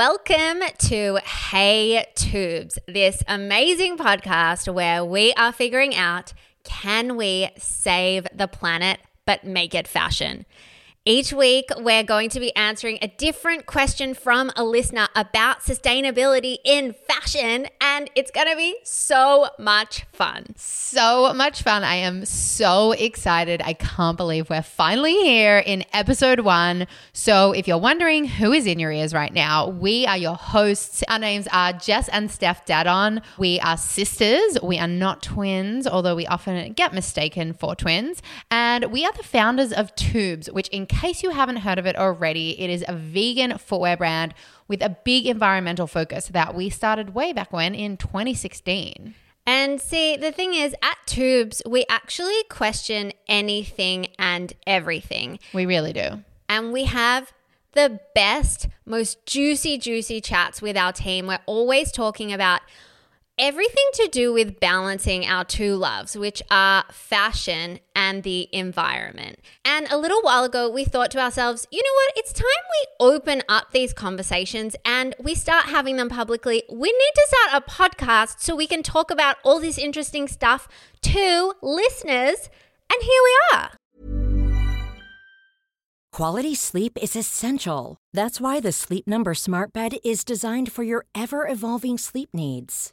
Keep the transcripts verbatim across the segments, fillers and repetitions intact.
Welcome to Hey Tubes, this amazing podcast where we are figuring out, can we save the planet but make it fashion? Each week, we're going to be answering a different question from a listener about sustainability in fashion, and it's going to be so much fun. So much fun. I am so excited. I can't believe we're finally here in episode one. So if you're wondering who is in your ears right now, we are your hosts. Our names are Jess and Steph Dadon. We are sisters. We are not twins, although we often get mistaken for twins. And we are the founders of TWOOBS, which in In case you haven't heard of it already, it is a vegan footwear brand with a big environmental focus that we started way back when in twenty sixteen. And see, the thing is, at TWOOBS, we actually question anything and everything. We really do. And we have the best, most juicy, juicy chats with our team. We're always talking about everything to do with balancing our two loves, which are fashion and the environment. And a little while ago, we thought to ourselves, you know what? It's time we open up these conversations and we start having them publicly. We need to start a podcast so we can talk about all this interesting stuff to listeners. And here we are. Quality sleep is essential. That's why the Sleep Number Smart Bed is designed for your ever-evolving sleep needs.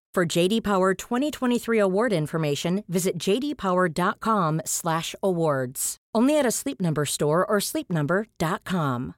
For J D Power twenty twenty-three award information, visit j d power dot com slash awards. Only at a Sleep Number store or sleep number dot com.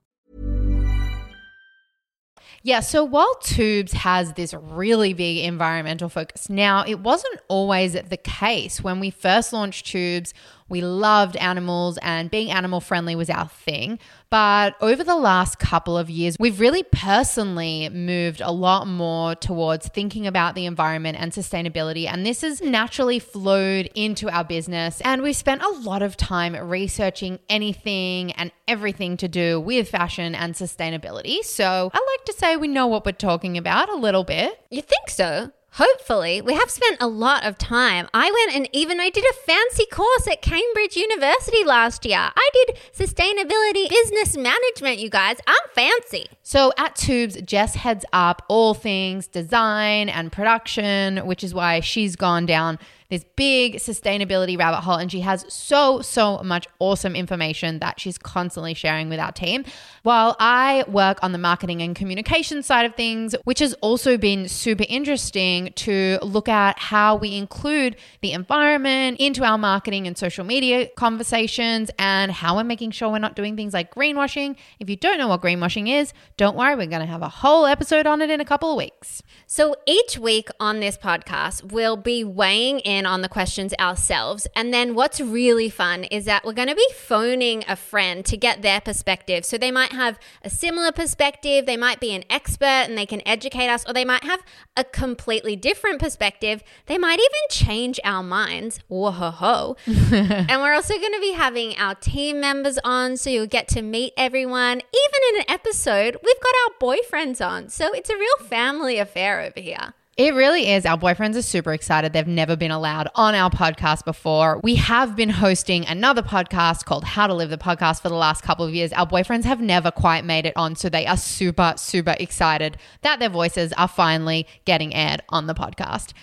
Yeah, so while TWOOBS has this really big environmental focus now, it wasn't always the case. When we first launched TWOOBS, we loved animals and being animal friendly was our thing. But over the last couple of years, we've really personally moved a lot more towards thinking about the environment and sustainability. And this has naturally flowed into our business. And we've spent a lot of time researching anything and everything to do with fashion and sustainability. So I like to say we know what we're talking about a little bit. You think so? Hopefully. We have spent a lot of time. I went and even I did a fancy course at Cambridge University last year. I did sustainability business management, you guys. I'm fancy. So at TWOOBS, Jess heads up all things design and production, which is why she's gone down this big sustainability rabbit hole, and she has so, so much awesome information that she's constantly sharing with our team. While I work on the marketing and communication side of things, which has also been super interesting to look at how we include the environment into our marketing and social media conversations and how we're making sure we're not doing things like greenwashing. If you don't know what greenwashing is, don't worry, we're going to have a whole episode on it in a couple of weeks. So each week on this podcast, we'll be weighing in on the questions ourselves. And then what's really fun is that we're going to be phoning a friend to get their perspective. So they might have a similar perspective, they might be an expert and they can educate us, or they might have a completely different perspective. They might even change our minds. Whoa, ho, ho. And we're also going to be having our team members on, so you'll get to meet everyone. Even in an episode, we've got our boyfriends on. So it's a real family affair over here. It really is. Our boyfriends are super excited. They've never been allowed on our podcast before. We have been hosting another podcast called How to Live the Podcast for the last couple of years. Our boyfriends have never quite made it on, so they are super, super excited that their voices are finally getting aired on the podcast.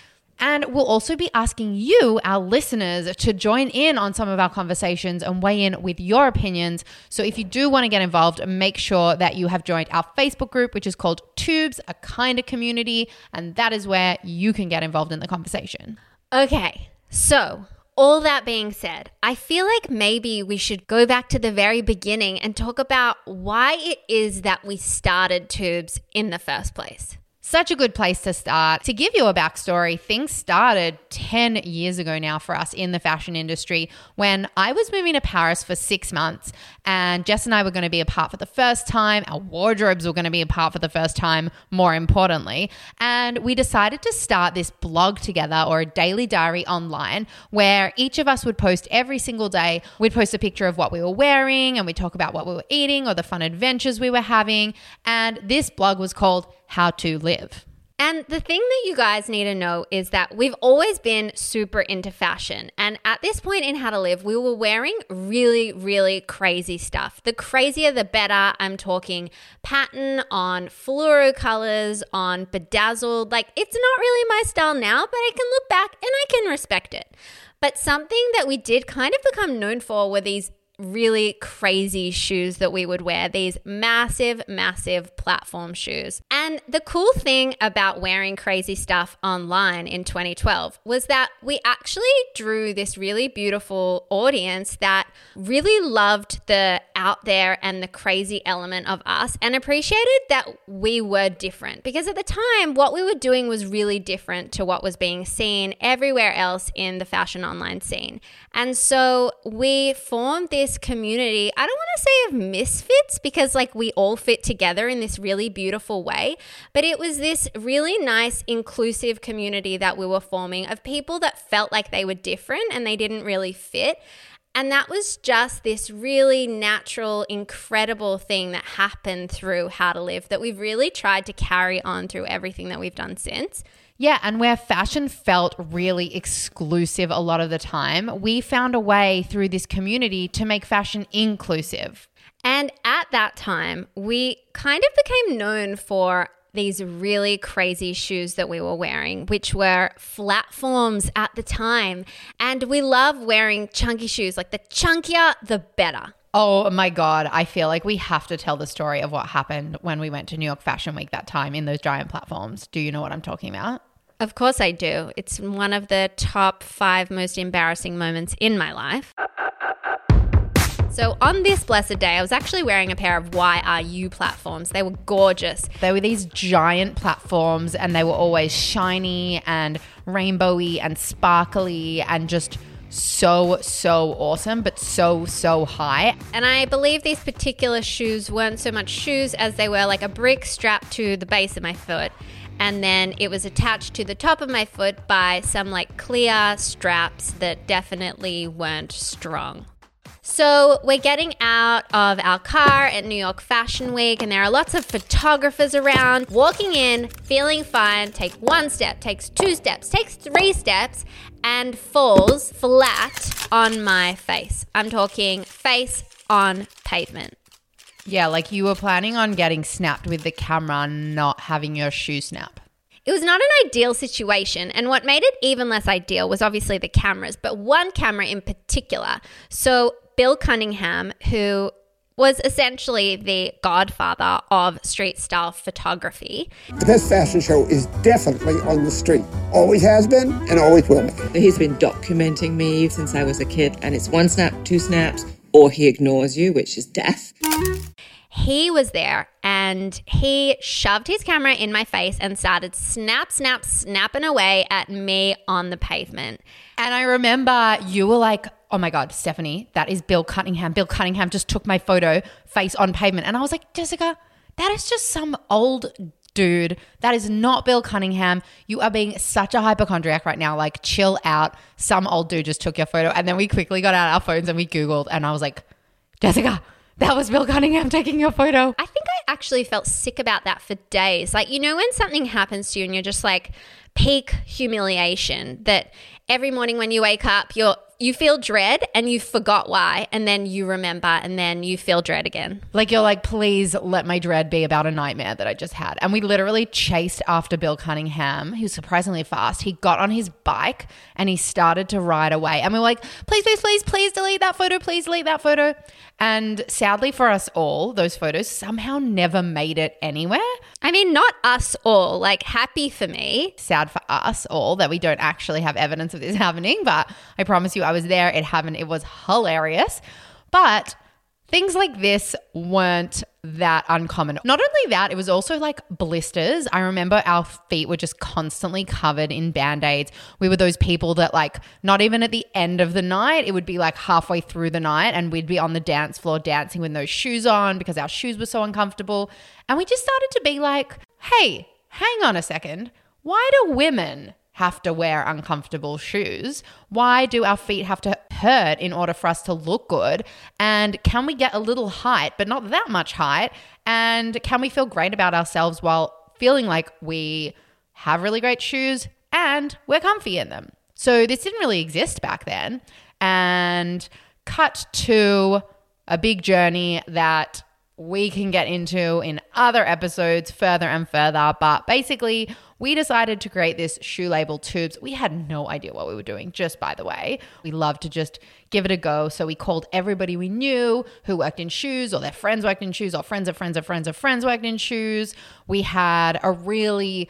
And we'll also be asking you, our listeners, to join in on some of our conversations and weigh in with your opinions. So if you do want to get involved, make sure that you have joined our Facebook group, which is called TWOOBS, a kind of community. And that is where you can get involved in the conversation. Okay, so all that being said, I feel like maybe we should go back to the very beginning and talk about why it is that we started TWOOBS in the first place. Such a good place to start. To give you a backstory, things started ten years ago now for us in the fashion industry when I was moving to Paris for six months and Jess and I were going to be apart for the first time. Our wardrobes were going to be apart for the first time, more importantly. And we decided to start this blog together, or a daily diary online, where each of us would post every single day. We'd post a picture of what we were wearing and we'd talk about what we were eating or the fun adventures we were having. And this blog was called How to Live. And the thing that you guys need to know is that we've always been super into fashion. And at this point in How to Live, we were wearing really, really crazy stuff. The crazier, the better. I'm talking pattern on fluoro colors, on bedazzled. Like, it's not really my style now, but I can look back and I can respect it. But something that we did kind of become known for were these really crazy shoes that we would wear, these massive, massive platform shoes. And the cool thing about wearing crazy stuff online in twenty twelve was that we actually drew this really beautiful audience that really loved the out there and the crazy element of us and appreciated that we were different, because at the time what we were doing was really different to what was being seen everywhere else in the fashion online scene. And so we formed this community, I don't want to say of misfits, because like we all fit together in this really beautiful way, but it was this really nice inclusive community that we were forming of people that felt like they were different and they didn't really fit. And that was just this really natural, incredible thing that happened through How to Live that we've really tried to carry on through everything that we've done since. Yeah, and where fashion felt really exclusive a lot of the time, we found a way through this community to make fashion inclusive. And at that time, we kind of became known for these really crazy shoes that we were wearing, which were flatforms at the time. And we love wearing chunky shoes. Like, the chunkier, the better. Oh my God, I feel like we have to tell the story of what happened when we went to New York Fashion Week that time in those giant platforms. Do you know what I'm talking about? Of course I do. It's one of the top five most embarrassing moments in my life. So on this blessed day, I was actually wearing a pair of Y R U platforms. They were gorgeous. They were these giant platforms and they were always shiny and rainbowy and sparkly and just so, so awesome, but so, so high. And I believe these particular shoes weren't so much shoes as they were like a brick strapped to the base of my foot. And then it was attached to the top of my foot by some like clear straps that definitely weren't strong. So we're getting out of our car at New York Fashion Week and there are lots of photographers around, walking in, feeling fine, take one step, takes two steps, takes three steps and falls flat on my face. I'm talking face on pavement. Yeah, like you were planning on getting snapped with the camera, not having your shoe snap. It was not an ideal situation, and what made it even less ideal was obviously the cameras, but one camera in particular. So Bill Cunningham, who was essentially the godfather of street style photography. The best fashion show is definitely on the street. Always has been and always will be. He's been documenting me since I was a kid, and it's one snap, two snaps, or he ignores you, which is death. He was there and he shoved his camera in my face and started snap, snap, snapping away at me on the pavement. And I remember you were like, oh my God, Stephanie, that is Bill Cunningham. Bill Cunningham just took my photo face on pavement. And I was like, Jessica, that is just some old dude. That is not Bill Cunningham. You are being such a hypochondriac right now. Like, chill out. Some old dude just took your photo. And then we quickly got out our phones and we Googled and I was like, Jessica, that was Bill Cunningham taking your photo. I think I actually felt sick about that for days. Like, you know when something happens to you and you're just like peak humiliation, that every morning when you wake up, you're you feel dread and you forgot why, and then you remember and then you feel dread again. Like, you're like, please let my dread be about a nightmare that I just had. And we literally chased after Bill Cunningham. He was surprisingly fast. He got on his bike and he started to ride away. And we were like, please, please, please, please delete that photo. Please delete that photo. And sadly for us all, those photos somehow never made it anywhere. I mean, not us all. Like, happy for me. Sad for us all that we don't actually have evidence of this happening. But I promise you, I was there. It happened. It was hilarious. But Things like this weren't that uncommon. Not only that, it was also like blisters. I remember our feet were just constantly covered in Band-Aids. We were those people that like not even at the end of the night, it would be like halfway through the night and we'd be on the dance floor dancing with no shoes on because our shoes were so uncomfortable. And we just started to be like, hey, hang on a second. Why do women have to wear uncomfortable shoes? Why do our feet have to hurt in order for us to look good? And can we get a little height, but not that much height? And can we feel great about ourselves while feeling like we have really great shoes and we're comfy in them? So this didn't really exist back then. And cut to a big journey that we can get into in other episodes further and further. But basically, we decided to create this shoe label, Toobs. We had no idea what we were doing, just by the way. We love to just give it a go. So we called everybody we knew who worked in shoes or their friends worked in shoes or friends of friends of friends of friends worked in shoes. We had a really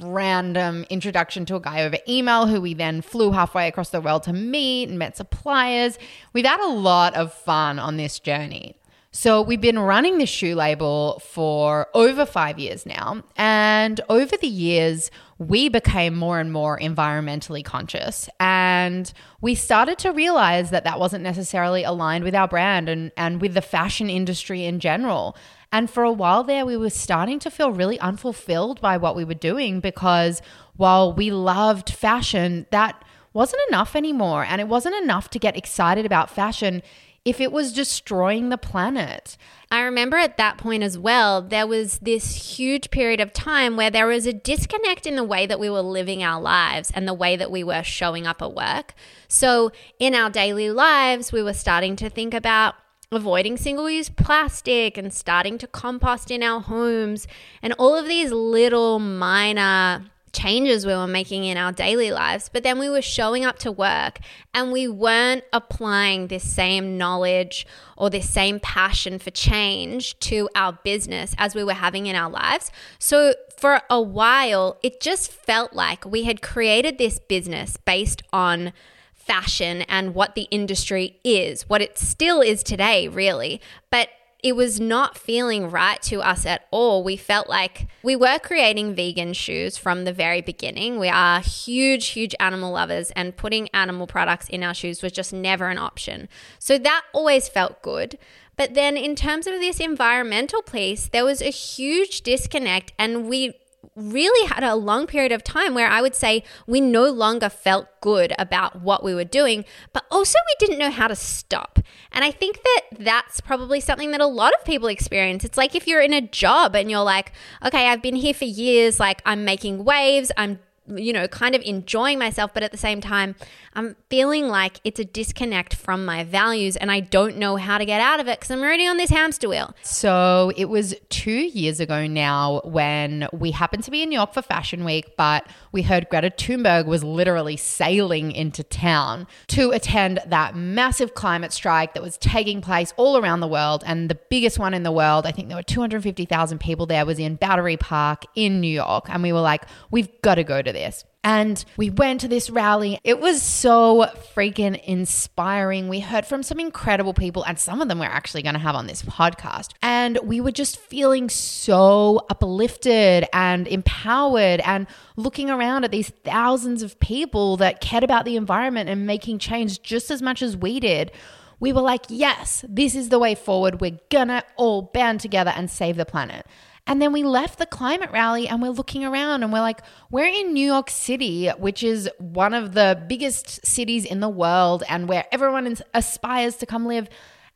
random introduction to a guy over email who we then flew halfway across the world to meet and met suppliers. We've had a lot of fun on this journey. So we've been running this shoe label for over five years now, and over the years we became more and more environmentally conscious, and we started to realize that that wasn't necessarily aligned with our brand and, and with the fashion industry in general. And for a while there, we were starting to feel really unfulfilled by what we were doing, because while we loved fashion, that wasn't enough anymore, and it wasn't enough to get excited about fashion if it was destroying the planet. I remember at that point as well, there was this huge period of time where there was a disconnect in the way that we were living our lives and the way that we were showing up at work. So in our daily lives, we were starting to think about avoiding single-use plastic and starting to compost in our homes and all of these little minor changes we were making in our daily lives, but then we were showing up to work and we weren't applying this same knowledge or this same passion for change to our business as we were having in our lives. So for a while, it just felt like we had created this business based on fashion and what the industry is, what it still is today, really. But it was not feeling right to us at all. We felt like we were creating vegan shoes from the very beginning. We are huge, huge animal lovers, and putting animal products in our shoes was just never an option. So that always felt good. But then in terms of this environmental piece, there was a huge disconnect, and we really had a long period of time where I would say we no longer felt good about what we were doing, but also we didn't know how to stop. And I think that that's probably something that a lot of people experience. It's like if you're in a job and you're like, okay, I've been here for years, like I'm making waves, I'm, you know, kind of enjoying myself, but at the same time, I'm feeling like it's a disconnect from my values and I don't know how to get out of it because I'm already on this hamster wheel. So it was two years ago now when we happened to be in New York for Fashion Week, but we heard Greta Thunberg was literally sailing into town to attend that massive climate strike that was taking place all around the world, and the biggest one in the world, I think there were two hundred fifty thousand people there, was in Battery Park in New York, and we were like, we've got to go to this. And we went to this rally. It was so freaking inspiring. We heard from some incredible people, and some of them we're actually going to have on this podcast. And we were just feeling so uplifted and empowered, and looking around at these thousands of people that cared about the environment and making change just as much as we did. We were like, yes, this is the way forward. We're gonna all band together and save the planet. And then we left the climate rally and we're looking around and we're like, we're in New York City, which is one of the biggest cities in the world and where everyone aspires to come live.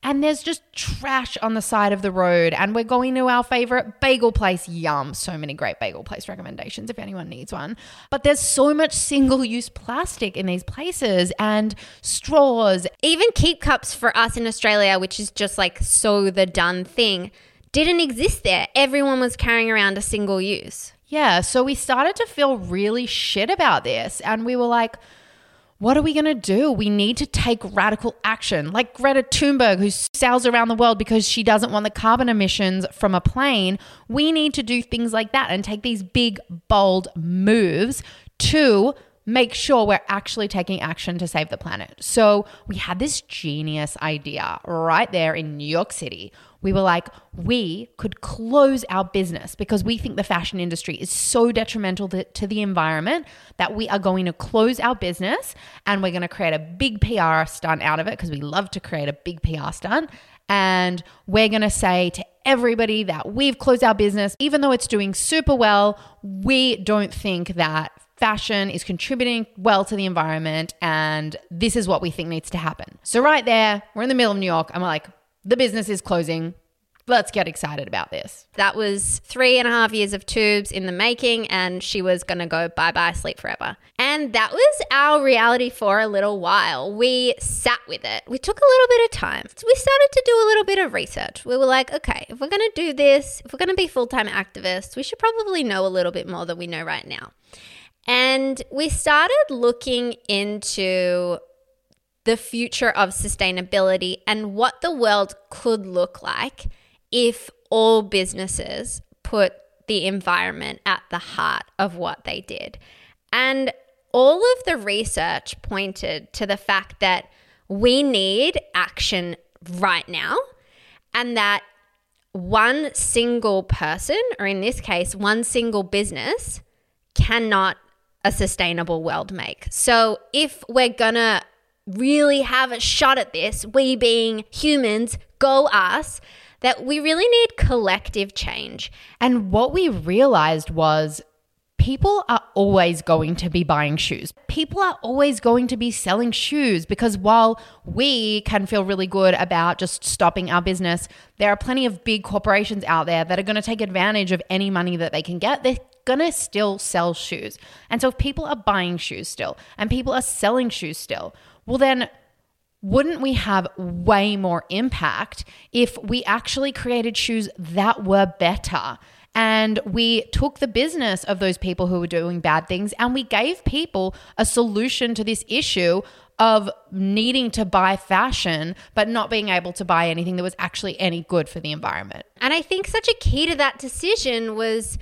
And there's just trash on the side of the road, and we're going to our favorite bagel place, Yum. So many great bagel place recommendations if anyone needs one. But there's so much single-use plastic in these places, and straws. Even keep cups for us in Australia, which is just like so the done thing, didn't exist there. Everyone was carrying around a single use. Yeah, so we started to feel really shit about this, and we were like, what are we going to do? We need to take radical action. Like Greta Thunberg, who sails around the world because she doesn't want the carbon emissions from a plane. We need to do things like that and take these big, bold moves to make sure we're actually taking action to save the planet. So we had this genius idea right there in New York City. We were like, we could close our business because we think the fashion industry is so detrimental to, to the environment that we are going to close our business and we're going to create a big P R stunt out of it because we love to create a big P R stunt. And we're going to say to everybody that we've closed our business, even though it's doing super well, we don't think that fashion is contributing well to the environment, and this is what we think needs to happen. So right there, we're in the middle of New York, and we're like, the business is closing. Let's get excited about this. That was three and a half years of Tubes in the making, and she was going to go bye-bye, sleep forever. And that was our reality for a little while. We sat with it. We took a little bit of time. So we started to do a little bit of research. We were like, okay, if we're going to do this, if we're going to be full-time activists, we should probably know a little bit more than we know right now. And we started looking into the future of sustainability and what the world could look like if all businesses put the environment at the heart of what they did. And all of the research pointed to the fact that we need action right now, and that one single person, or in this case, one single business, cannot a sustainable world make. So if we're gonna really have a shot at this, we being humans, go us, that we really need collective change. And what we realized was people are always going to be buying shoes. People are always going to be selling shoes, because while we can feel really good about just stopping our business, there are plenty of big corporations out there that are going to take advantage of any money that they can get. They're going to still sell shoes. And so if people are buying shoes still and people are selling shoes still, well then wouldn't we have way more impact if we actually created shoes that were better? And we took the business of those people who were doing bad things and we gave people a solution to this issue of needing to buy fashion but not being able to buy anything that was actually any good for the environment. And I think such a key to that decision was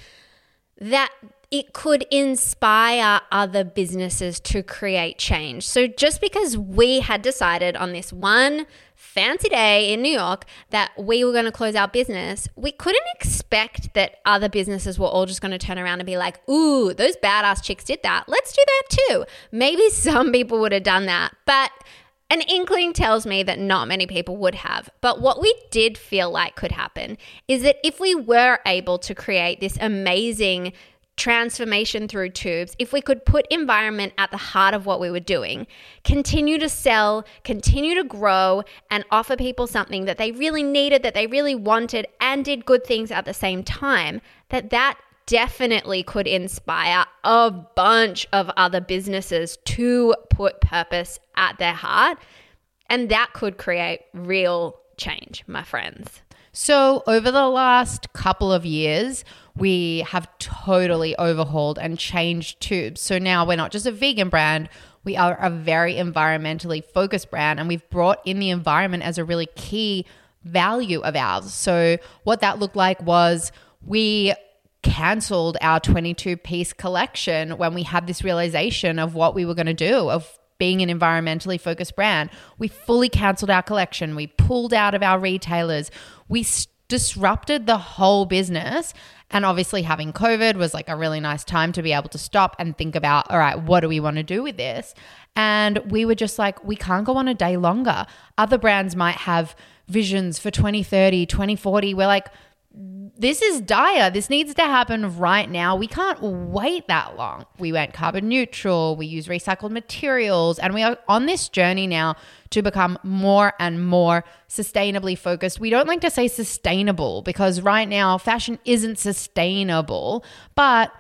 that it could inspire other businesses to create change. So just because we had decided on this one fancy day in New York that we were going to close our business, we couldn't expect that other businesses were all just going to turn around and be like, ooh, those badass chicks did that. Let's do that too. Maybe some people would have done that, but an inkling tells me that not many people would have. But what we did feel like could happen is that if we were able to create this amazing transformation through Tubes, if we could put environment at the heart of what we were doing, continue to sell, continue to grow, and offer people something that they really needed, that they really wanted, and did good things at the same time, that that definitely could inspire a bunch of other businesses to put purpose at their heart. And that could create real change, my friends. So over the last couple of years, we have totally overhauled and changed Tubes. So now we're not just a vegan brand, we are a very environmentally focused brand, and we've brought in the environment as a really key value of ours. So what that looked like was we cancelled our twenty-two piece collection when we had this realization of what we were going to do, of being an environmentally focused brand. We fully cancelled our collection. We pulled out of our retailers. We s- disrupted the whole business. And obviously having COVID was like a really nice time to be able to stop and think about, all right, what do we want to do with this? And we were just like, we can't go on a day longer. Other brands might have visions for twenty thirty, twenty forty. We're like, this is dire. This needs to happen right now. We can't wait that long. We went carbon neutral. We use recycled materials, and we are on this journey now to become more and more sustainably focused. We don't like to say sustainable because right now fashion isn't sustainable, but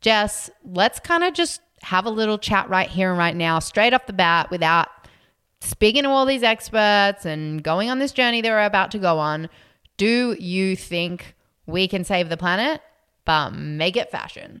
Jess, let's kind of just have a little chat right here and right now, straight off the bat, without speaking to all these experts and going on this journey that we're about to go on. Do you think we can save the planet, but make it fashion?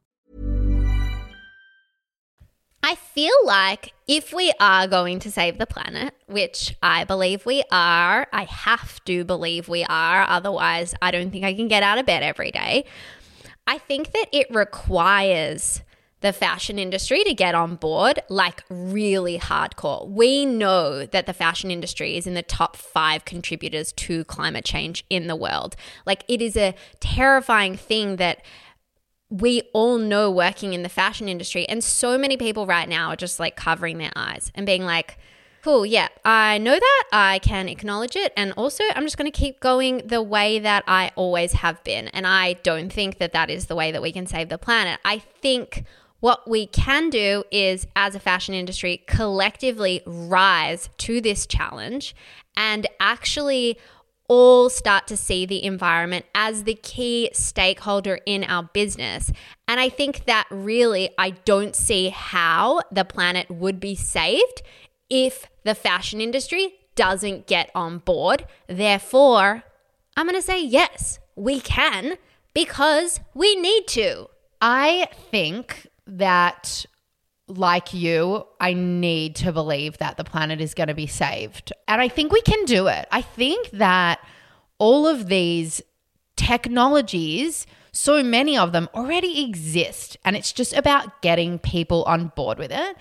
I feel like if we are going to save the planet, which I believe we are, I have to believe we are, otherwise I don't think I can get out of bed every day. I think that it requires the fashion industry to get on board, like really hardcore. We know that the fashion industry is in the top five contributors to climate change in the world. Like, it is a terrifying thing that we all know working in the fashion industry, and so many people right now are just like covering their eyes and being like, cool, yeah, I know that, I can acknowledge it, and also I'm just going to keep going the way that I always have been. And I don't think that that is the way that we can save the planet. I think what we can do is, as a fashion industry, collectively rise to this challenge and actually all start to see the environment as the key stakeholder in our business. And I think that really, I don't see how the planet would be saved if the fashion industry doesn't get on board. Therefore, I'm going to say yes, we can, because we need to. I think that, like you, I need to believe that the planet is going to be saved. And I think we can do it. I think that all of these technologies, so many of them already exist, and it's just about getting people on board with it.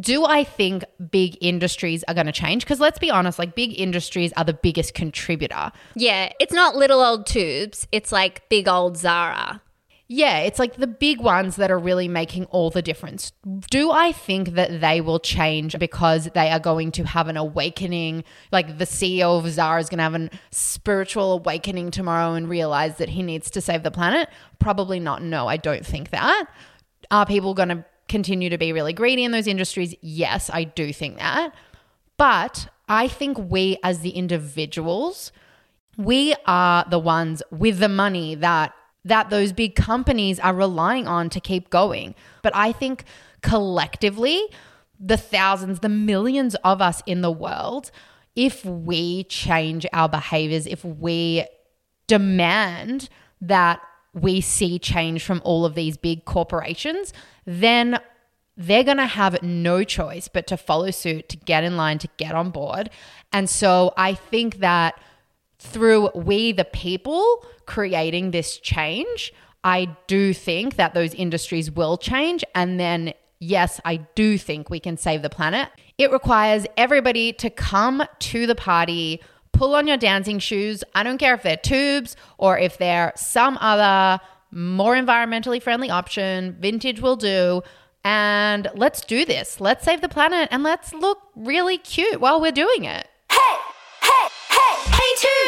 Do I think big industries are going to change? Because let's be honest, like, big industries are the biggest contributor. Yeah, it's not little old Tubes. It's like big old Zara. Yeah, it's like the big ones that are really making all the difference. Do I think that they will change because they are going to have an awakening? Like, the C E O of Zara is going to have a spiritual awakening tomorrow and realize that he needs to save the planet? Probably not. No, I don't think that. Are people going to continue to be really greedy in those industries? Yes, I do think that. But I think we as the individuals, we are the ones with the money that that those big companies are relying on to keep going. But I think collectively, the thousands, the millions of us in the world, if we change our behaviors, if we demand that we see change from all of these big corporations, then they're going to have no choice but to follow suit, to get in line, to get on board. And so I think that through we, the people, creating this change, I do think that those industries will change. And then, yes, I do think we can save the planet. It requires everybody to come to the party, pull on your dancing shoes. I don't care if they're Tubes or if they're some other more environmentally friendly option. Vintage will do. And let's do this. Let's save the planet, and let's look really cute while we're doing it. Hey!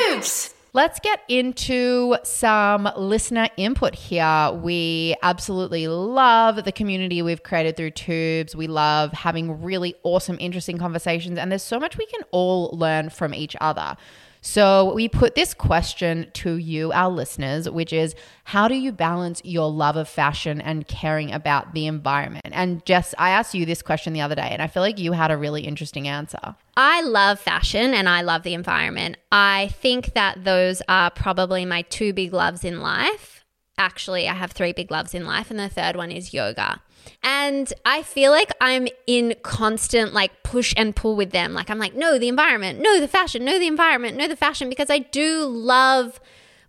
Tubes. Let's get into some listener input here. We absolutely love the community we've created through Tubes. We love having really awesome, interesting conversations, and there's so much we can all learn from each other. So we put this question to you, our listeners, which is, how do you balance your love of fashion and caring about the environment? And Jess, I asked you this question the other day, and I feel like you had a really interesting answer. I love fashion and I love the environment. I think that those are probably my two big loves in life. Actually, I have three big loves in life, and the third one is yoga. And I feel like I'm in constant like push and pull with them. Like, I'm like, no, the environment, no, the fashion, no, the environment, no, the fashion, because I do love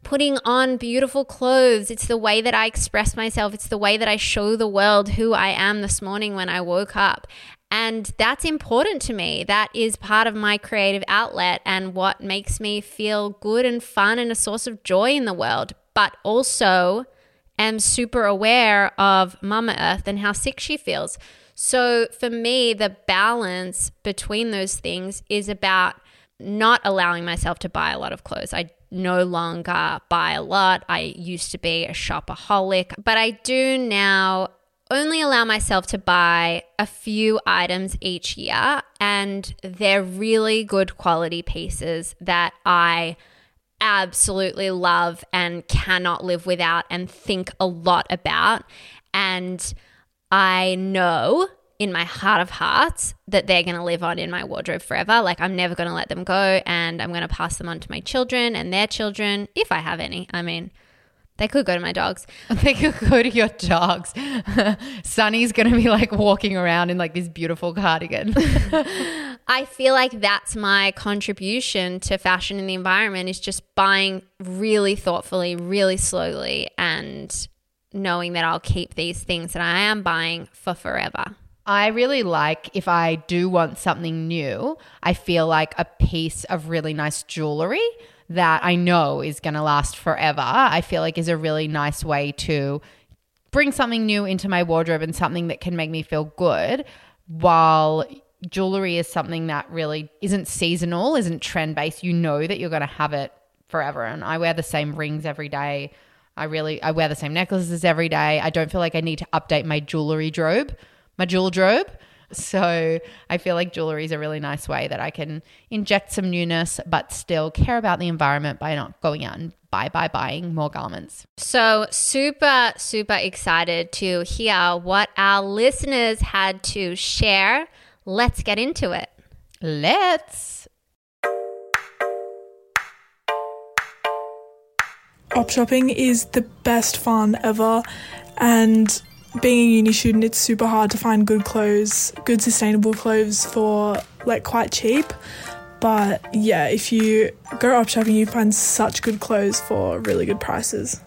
putting on beautiful clothes. It's the way that I express myself. It's the way that I show the world who I am this morning when I woke up. And that's important to me. That is part of my creative outlet and what makes me feel good and fun and a source of joy in the world. But also, I'm super aware of Mama Earth and how sick she feels. So for me, the balance between those things is about not allowing myself to buy a lot of clothes. I no longer buy a lot. I used to be a shopaholic, but I do now only allow myself to buy a few items each year, and they're really good quality pieces that I absolutely love and cannot live without and think a lot about. And I know in my heart of hearts that they're going to live on in my wardrobe forever. Like, I'm never going to let them go, and I'm going to pass them on to my children and their children, if I have any. I mean, they could go to my dogs. They could go to your dogs. Sunny's going to be like walking around in like this beautiful cardigan. I feel like that's my contribution to fashion and the environment, is just buying really thoughtfully, really slowly, and knowing that I'll keep these things that I am buying for forever. I really like, if I do want something new, I feel like a piece of really nice jewelry that I know is going to last forever, I feel like is a really nice way to bring something new into my wardrobe, and something that can make me feel good, while jewelry is something that really isn't seasonal, isn't trend-based. You know that you're going to have it forever. And I wear the same rings every day. I really I wear the same necklaces every day. I don't feel like I need to update my jewelry drobe, my jewel drobe. So I feel like jewelry is a really nice way that I can inject some newness but still care about the environment by not going out and buy, buy, buying more garments. So super, super excited to hear what our listeners had to share. Let's get into it. Let's. Op shopping is the best fun ever, and being a uni student, it's super hard to find good clothes, good sustainable clothes for like quite cheap. But yeah, if you go op shopping, you find such good clothes for really good prices.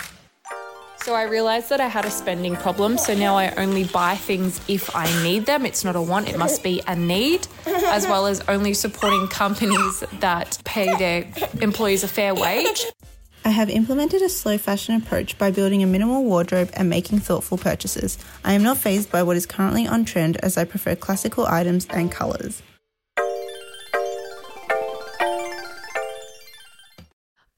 So I realised that I had a spending problem. So now I only buy things if I need them. It's not a want, it must be a need, as well as only supporting companies that pay their employees a fair wage. I have implemented a slow fashion approach by building a minimal wardrobe and making thoughtful purchases. I am not fazed by what is currently on trend, as I prefer classical items and colours.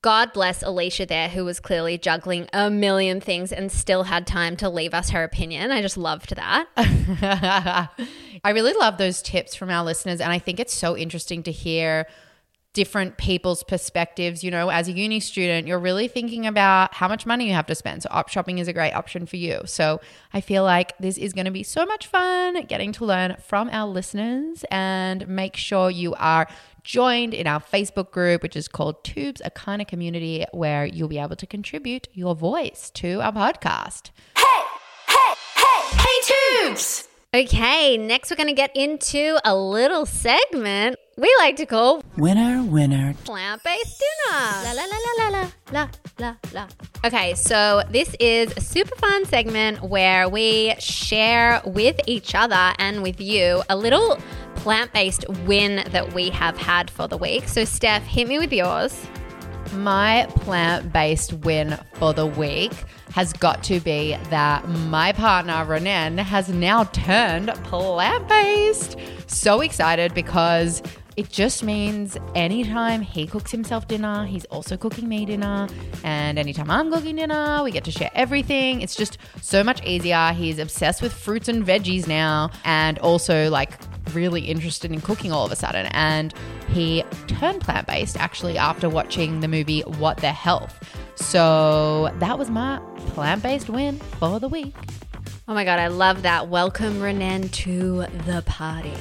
God bless Alicia there, who was clearly juggling a million things and still had time to leave us her opinion. I just loved that. I really love those tips from our listeners, and I think it's so interesting to hear different people's perspectives. You know, as a uni student, you're really thinking about how much money you have to spend. So op shopping is a great option for you. So I feel like this is going to be so much fun getting to learn from our listeners, and make sure you are joined in our Facebook group, which is called Toobs, a kind of community where you'll be able to contribute your voice to our podcast. Hey, hey, hey, hey, Toobs. Okay, next we're going to get into a little segment we like to call Winner, Winner, Plant-Based Dinner. La, la, la, la, la, la, la, la. Okay, so this is a super fun segment where we share with each other and with you a little plant-based win that we have had for the week. So, Steph, hit me with yours. My plant-based win for the week has got to be that my partner, Renan, has now turned plant-based. So excited, because it just means anytime he cooks himself dinner, he's also cooking me dinner. And anytime I'm cooking dinner, we get to share everything. It's just so much easier. He's obsessed with fruits and veggies now, and also like really interested in cooking all of a sudden. And he turned plant-based actually after watching the movie What the Health. So that was my plant-based win for the week. Oh my God, I love that. Welcome, Renan, to the party.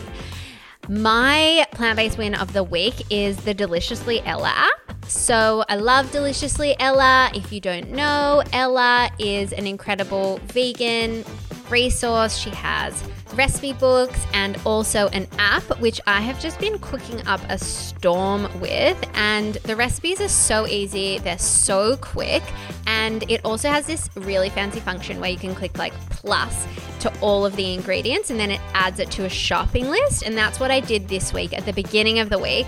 My plant-based win of the week is the Deliciously Ella app. So I love Deliciously Ella. If you don't know, Ella is an incredible vegan resource. She has recipe books and also an app, which I have just been cooking up a storm with, and the recipes are so easy, they're so quick, and it also has this really fancy function where you can click like plus to all of the ingredients, and then it adds it to a shopping list. And that's what I did this week. At the beginning of the week,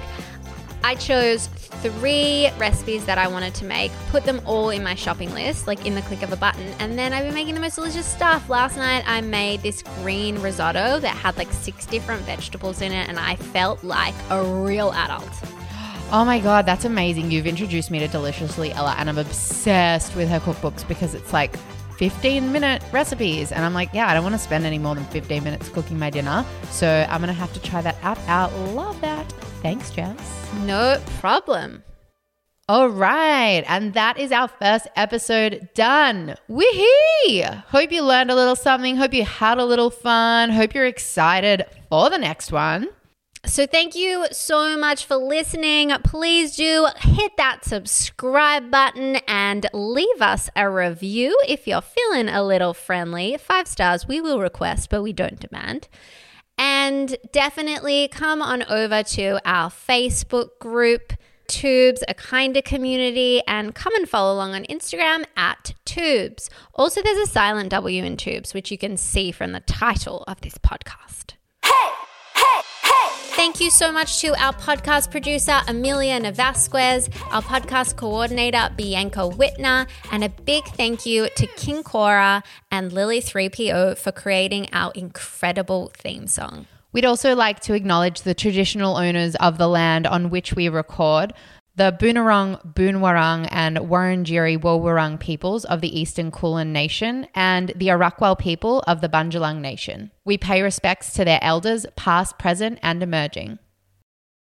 I chose three recipes that I wanted to make, put them all in my shopping list, like in the click of a button. And then I've been making the most delicious stuff. Last night I made this green risotto that had like six different vegetables in it, and I felt like a real adult. Oh my God, that's amazing. You've introduced me to Deliciously Ella, and I'm obsessed with her cookbooks, because it's like fifteen minute recipes. And I'm like, yeah, I don't want to spend any more than fifteen minutes cooking my dinner. So I'm going to have to try that app out. Love that. Thanks, Jess. No problem. All right, and that is our first episode done. Wee-hee! Hope you learned a little something. Hope you had a little fun. Hope you're excited for the next one. So thank you so much for listening. Please do hit that subscribe button and leave us a review if you're feeling a little friendly. Five stars we will request, but we don't demand. And definitely come on over to our Facebook group, Toobs, a kinder community, and come and follow along on Instagram at Toobs. Also, there's a silent W in Toobs, which you can see from the title of this podcast. Hey, hey, hey. Thank you so much to our podcast producer, Amelia Navasquez, our podcast coordinator, Bianca Whitner, and a big thank you to King Cora and Lily three P O for creating our incredible theme song. We'd also like to acknowledge the traditional owners of the land on which we record, the Boonwurrung, Boonwurrung and Wurundjeri Wurrung peoples of the Eastern Kulin Nation and the Arakwal people of the Bunjalung Nation. We pay respects to their elders, past, present and emerging.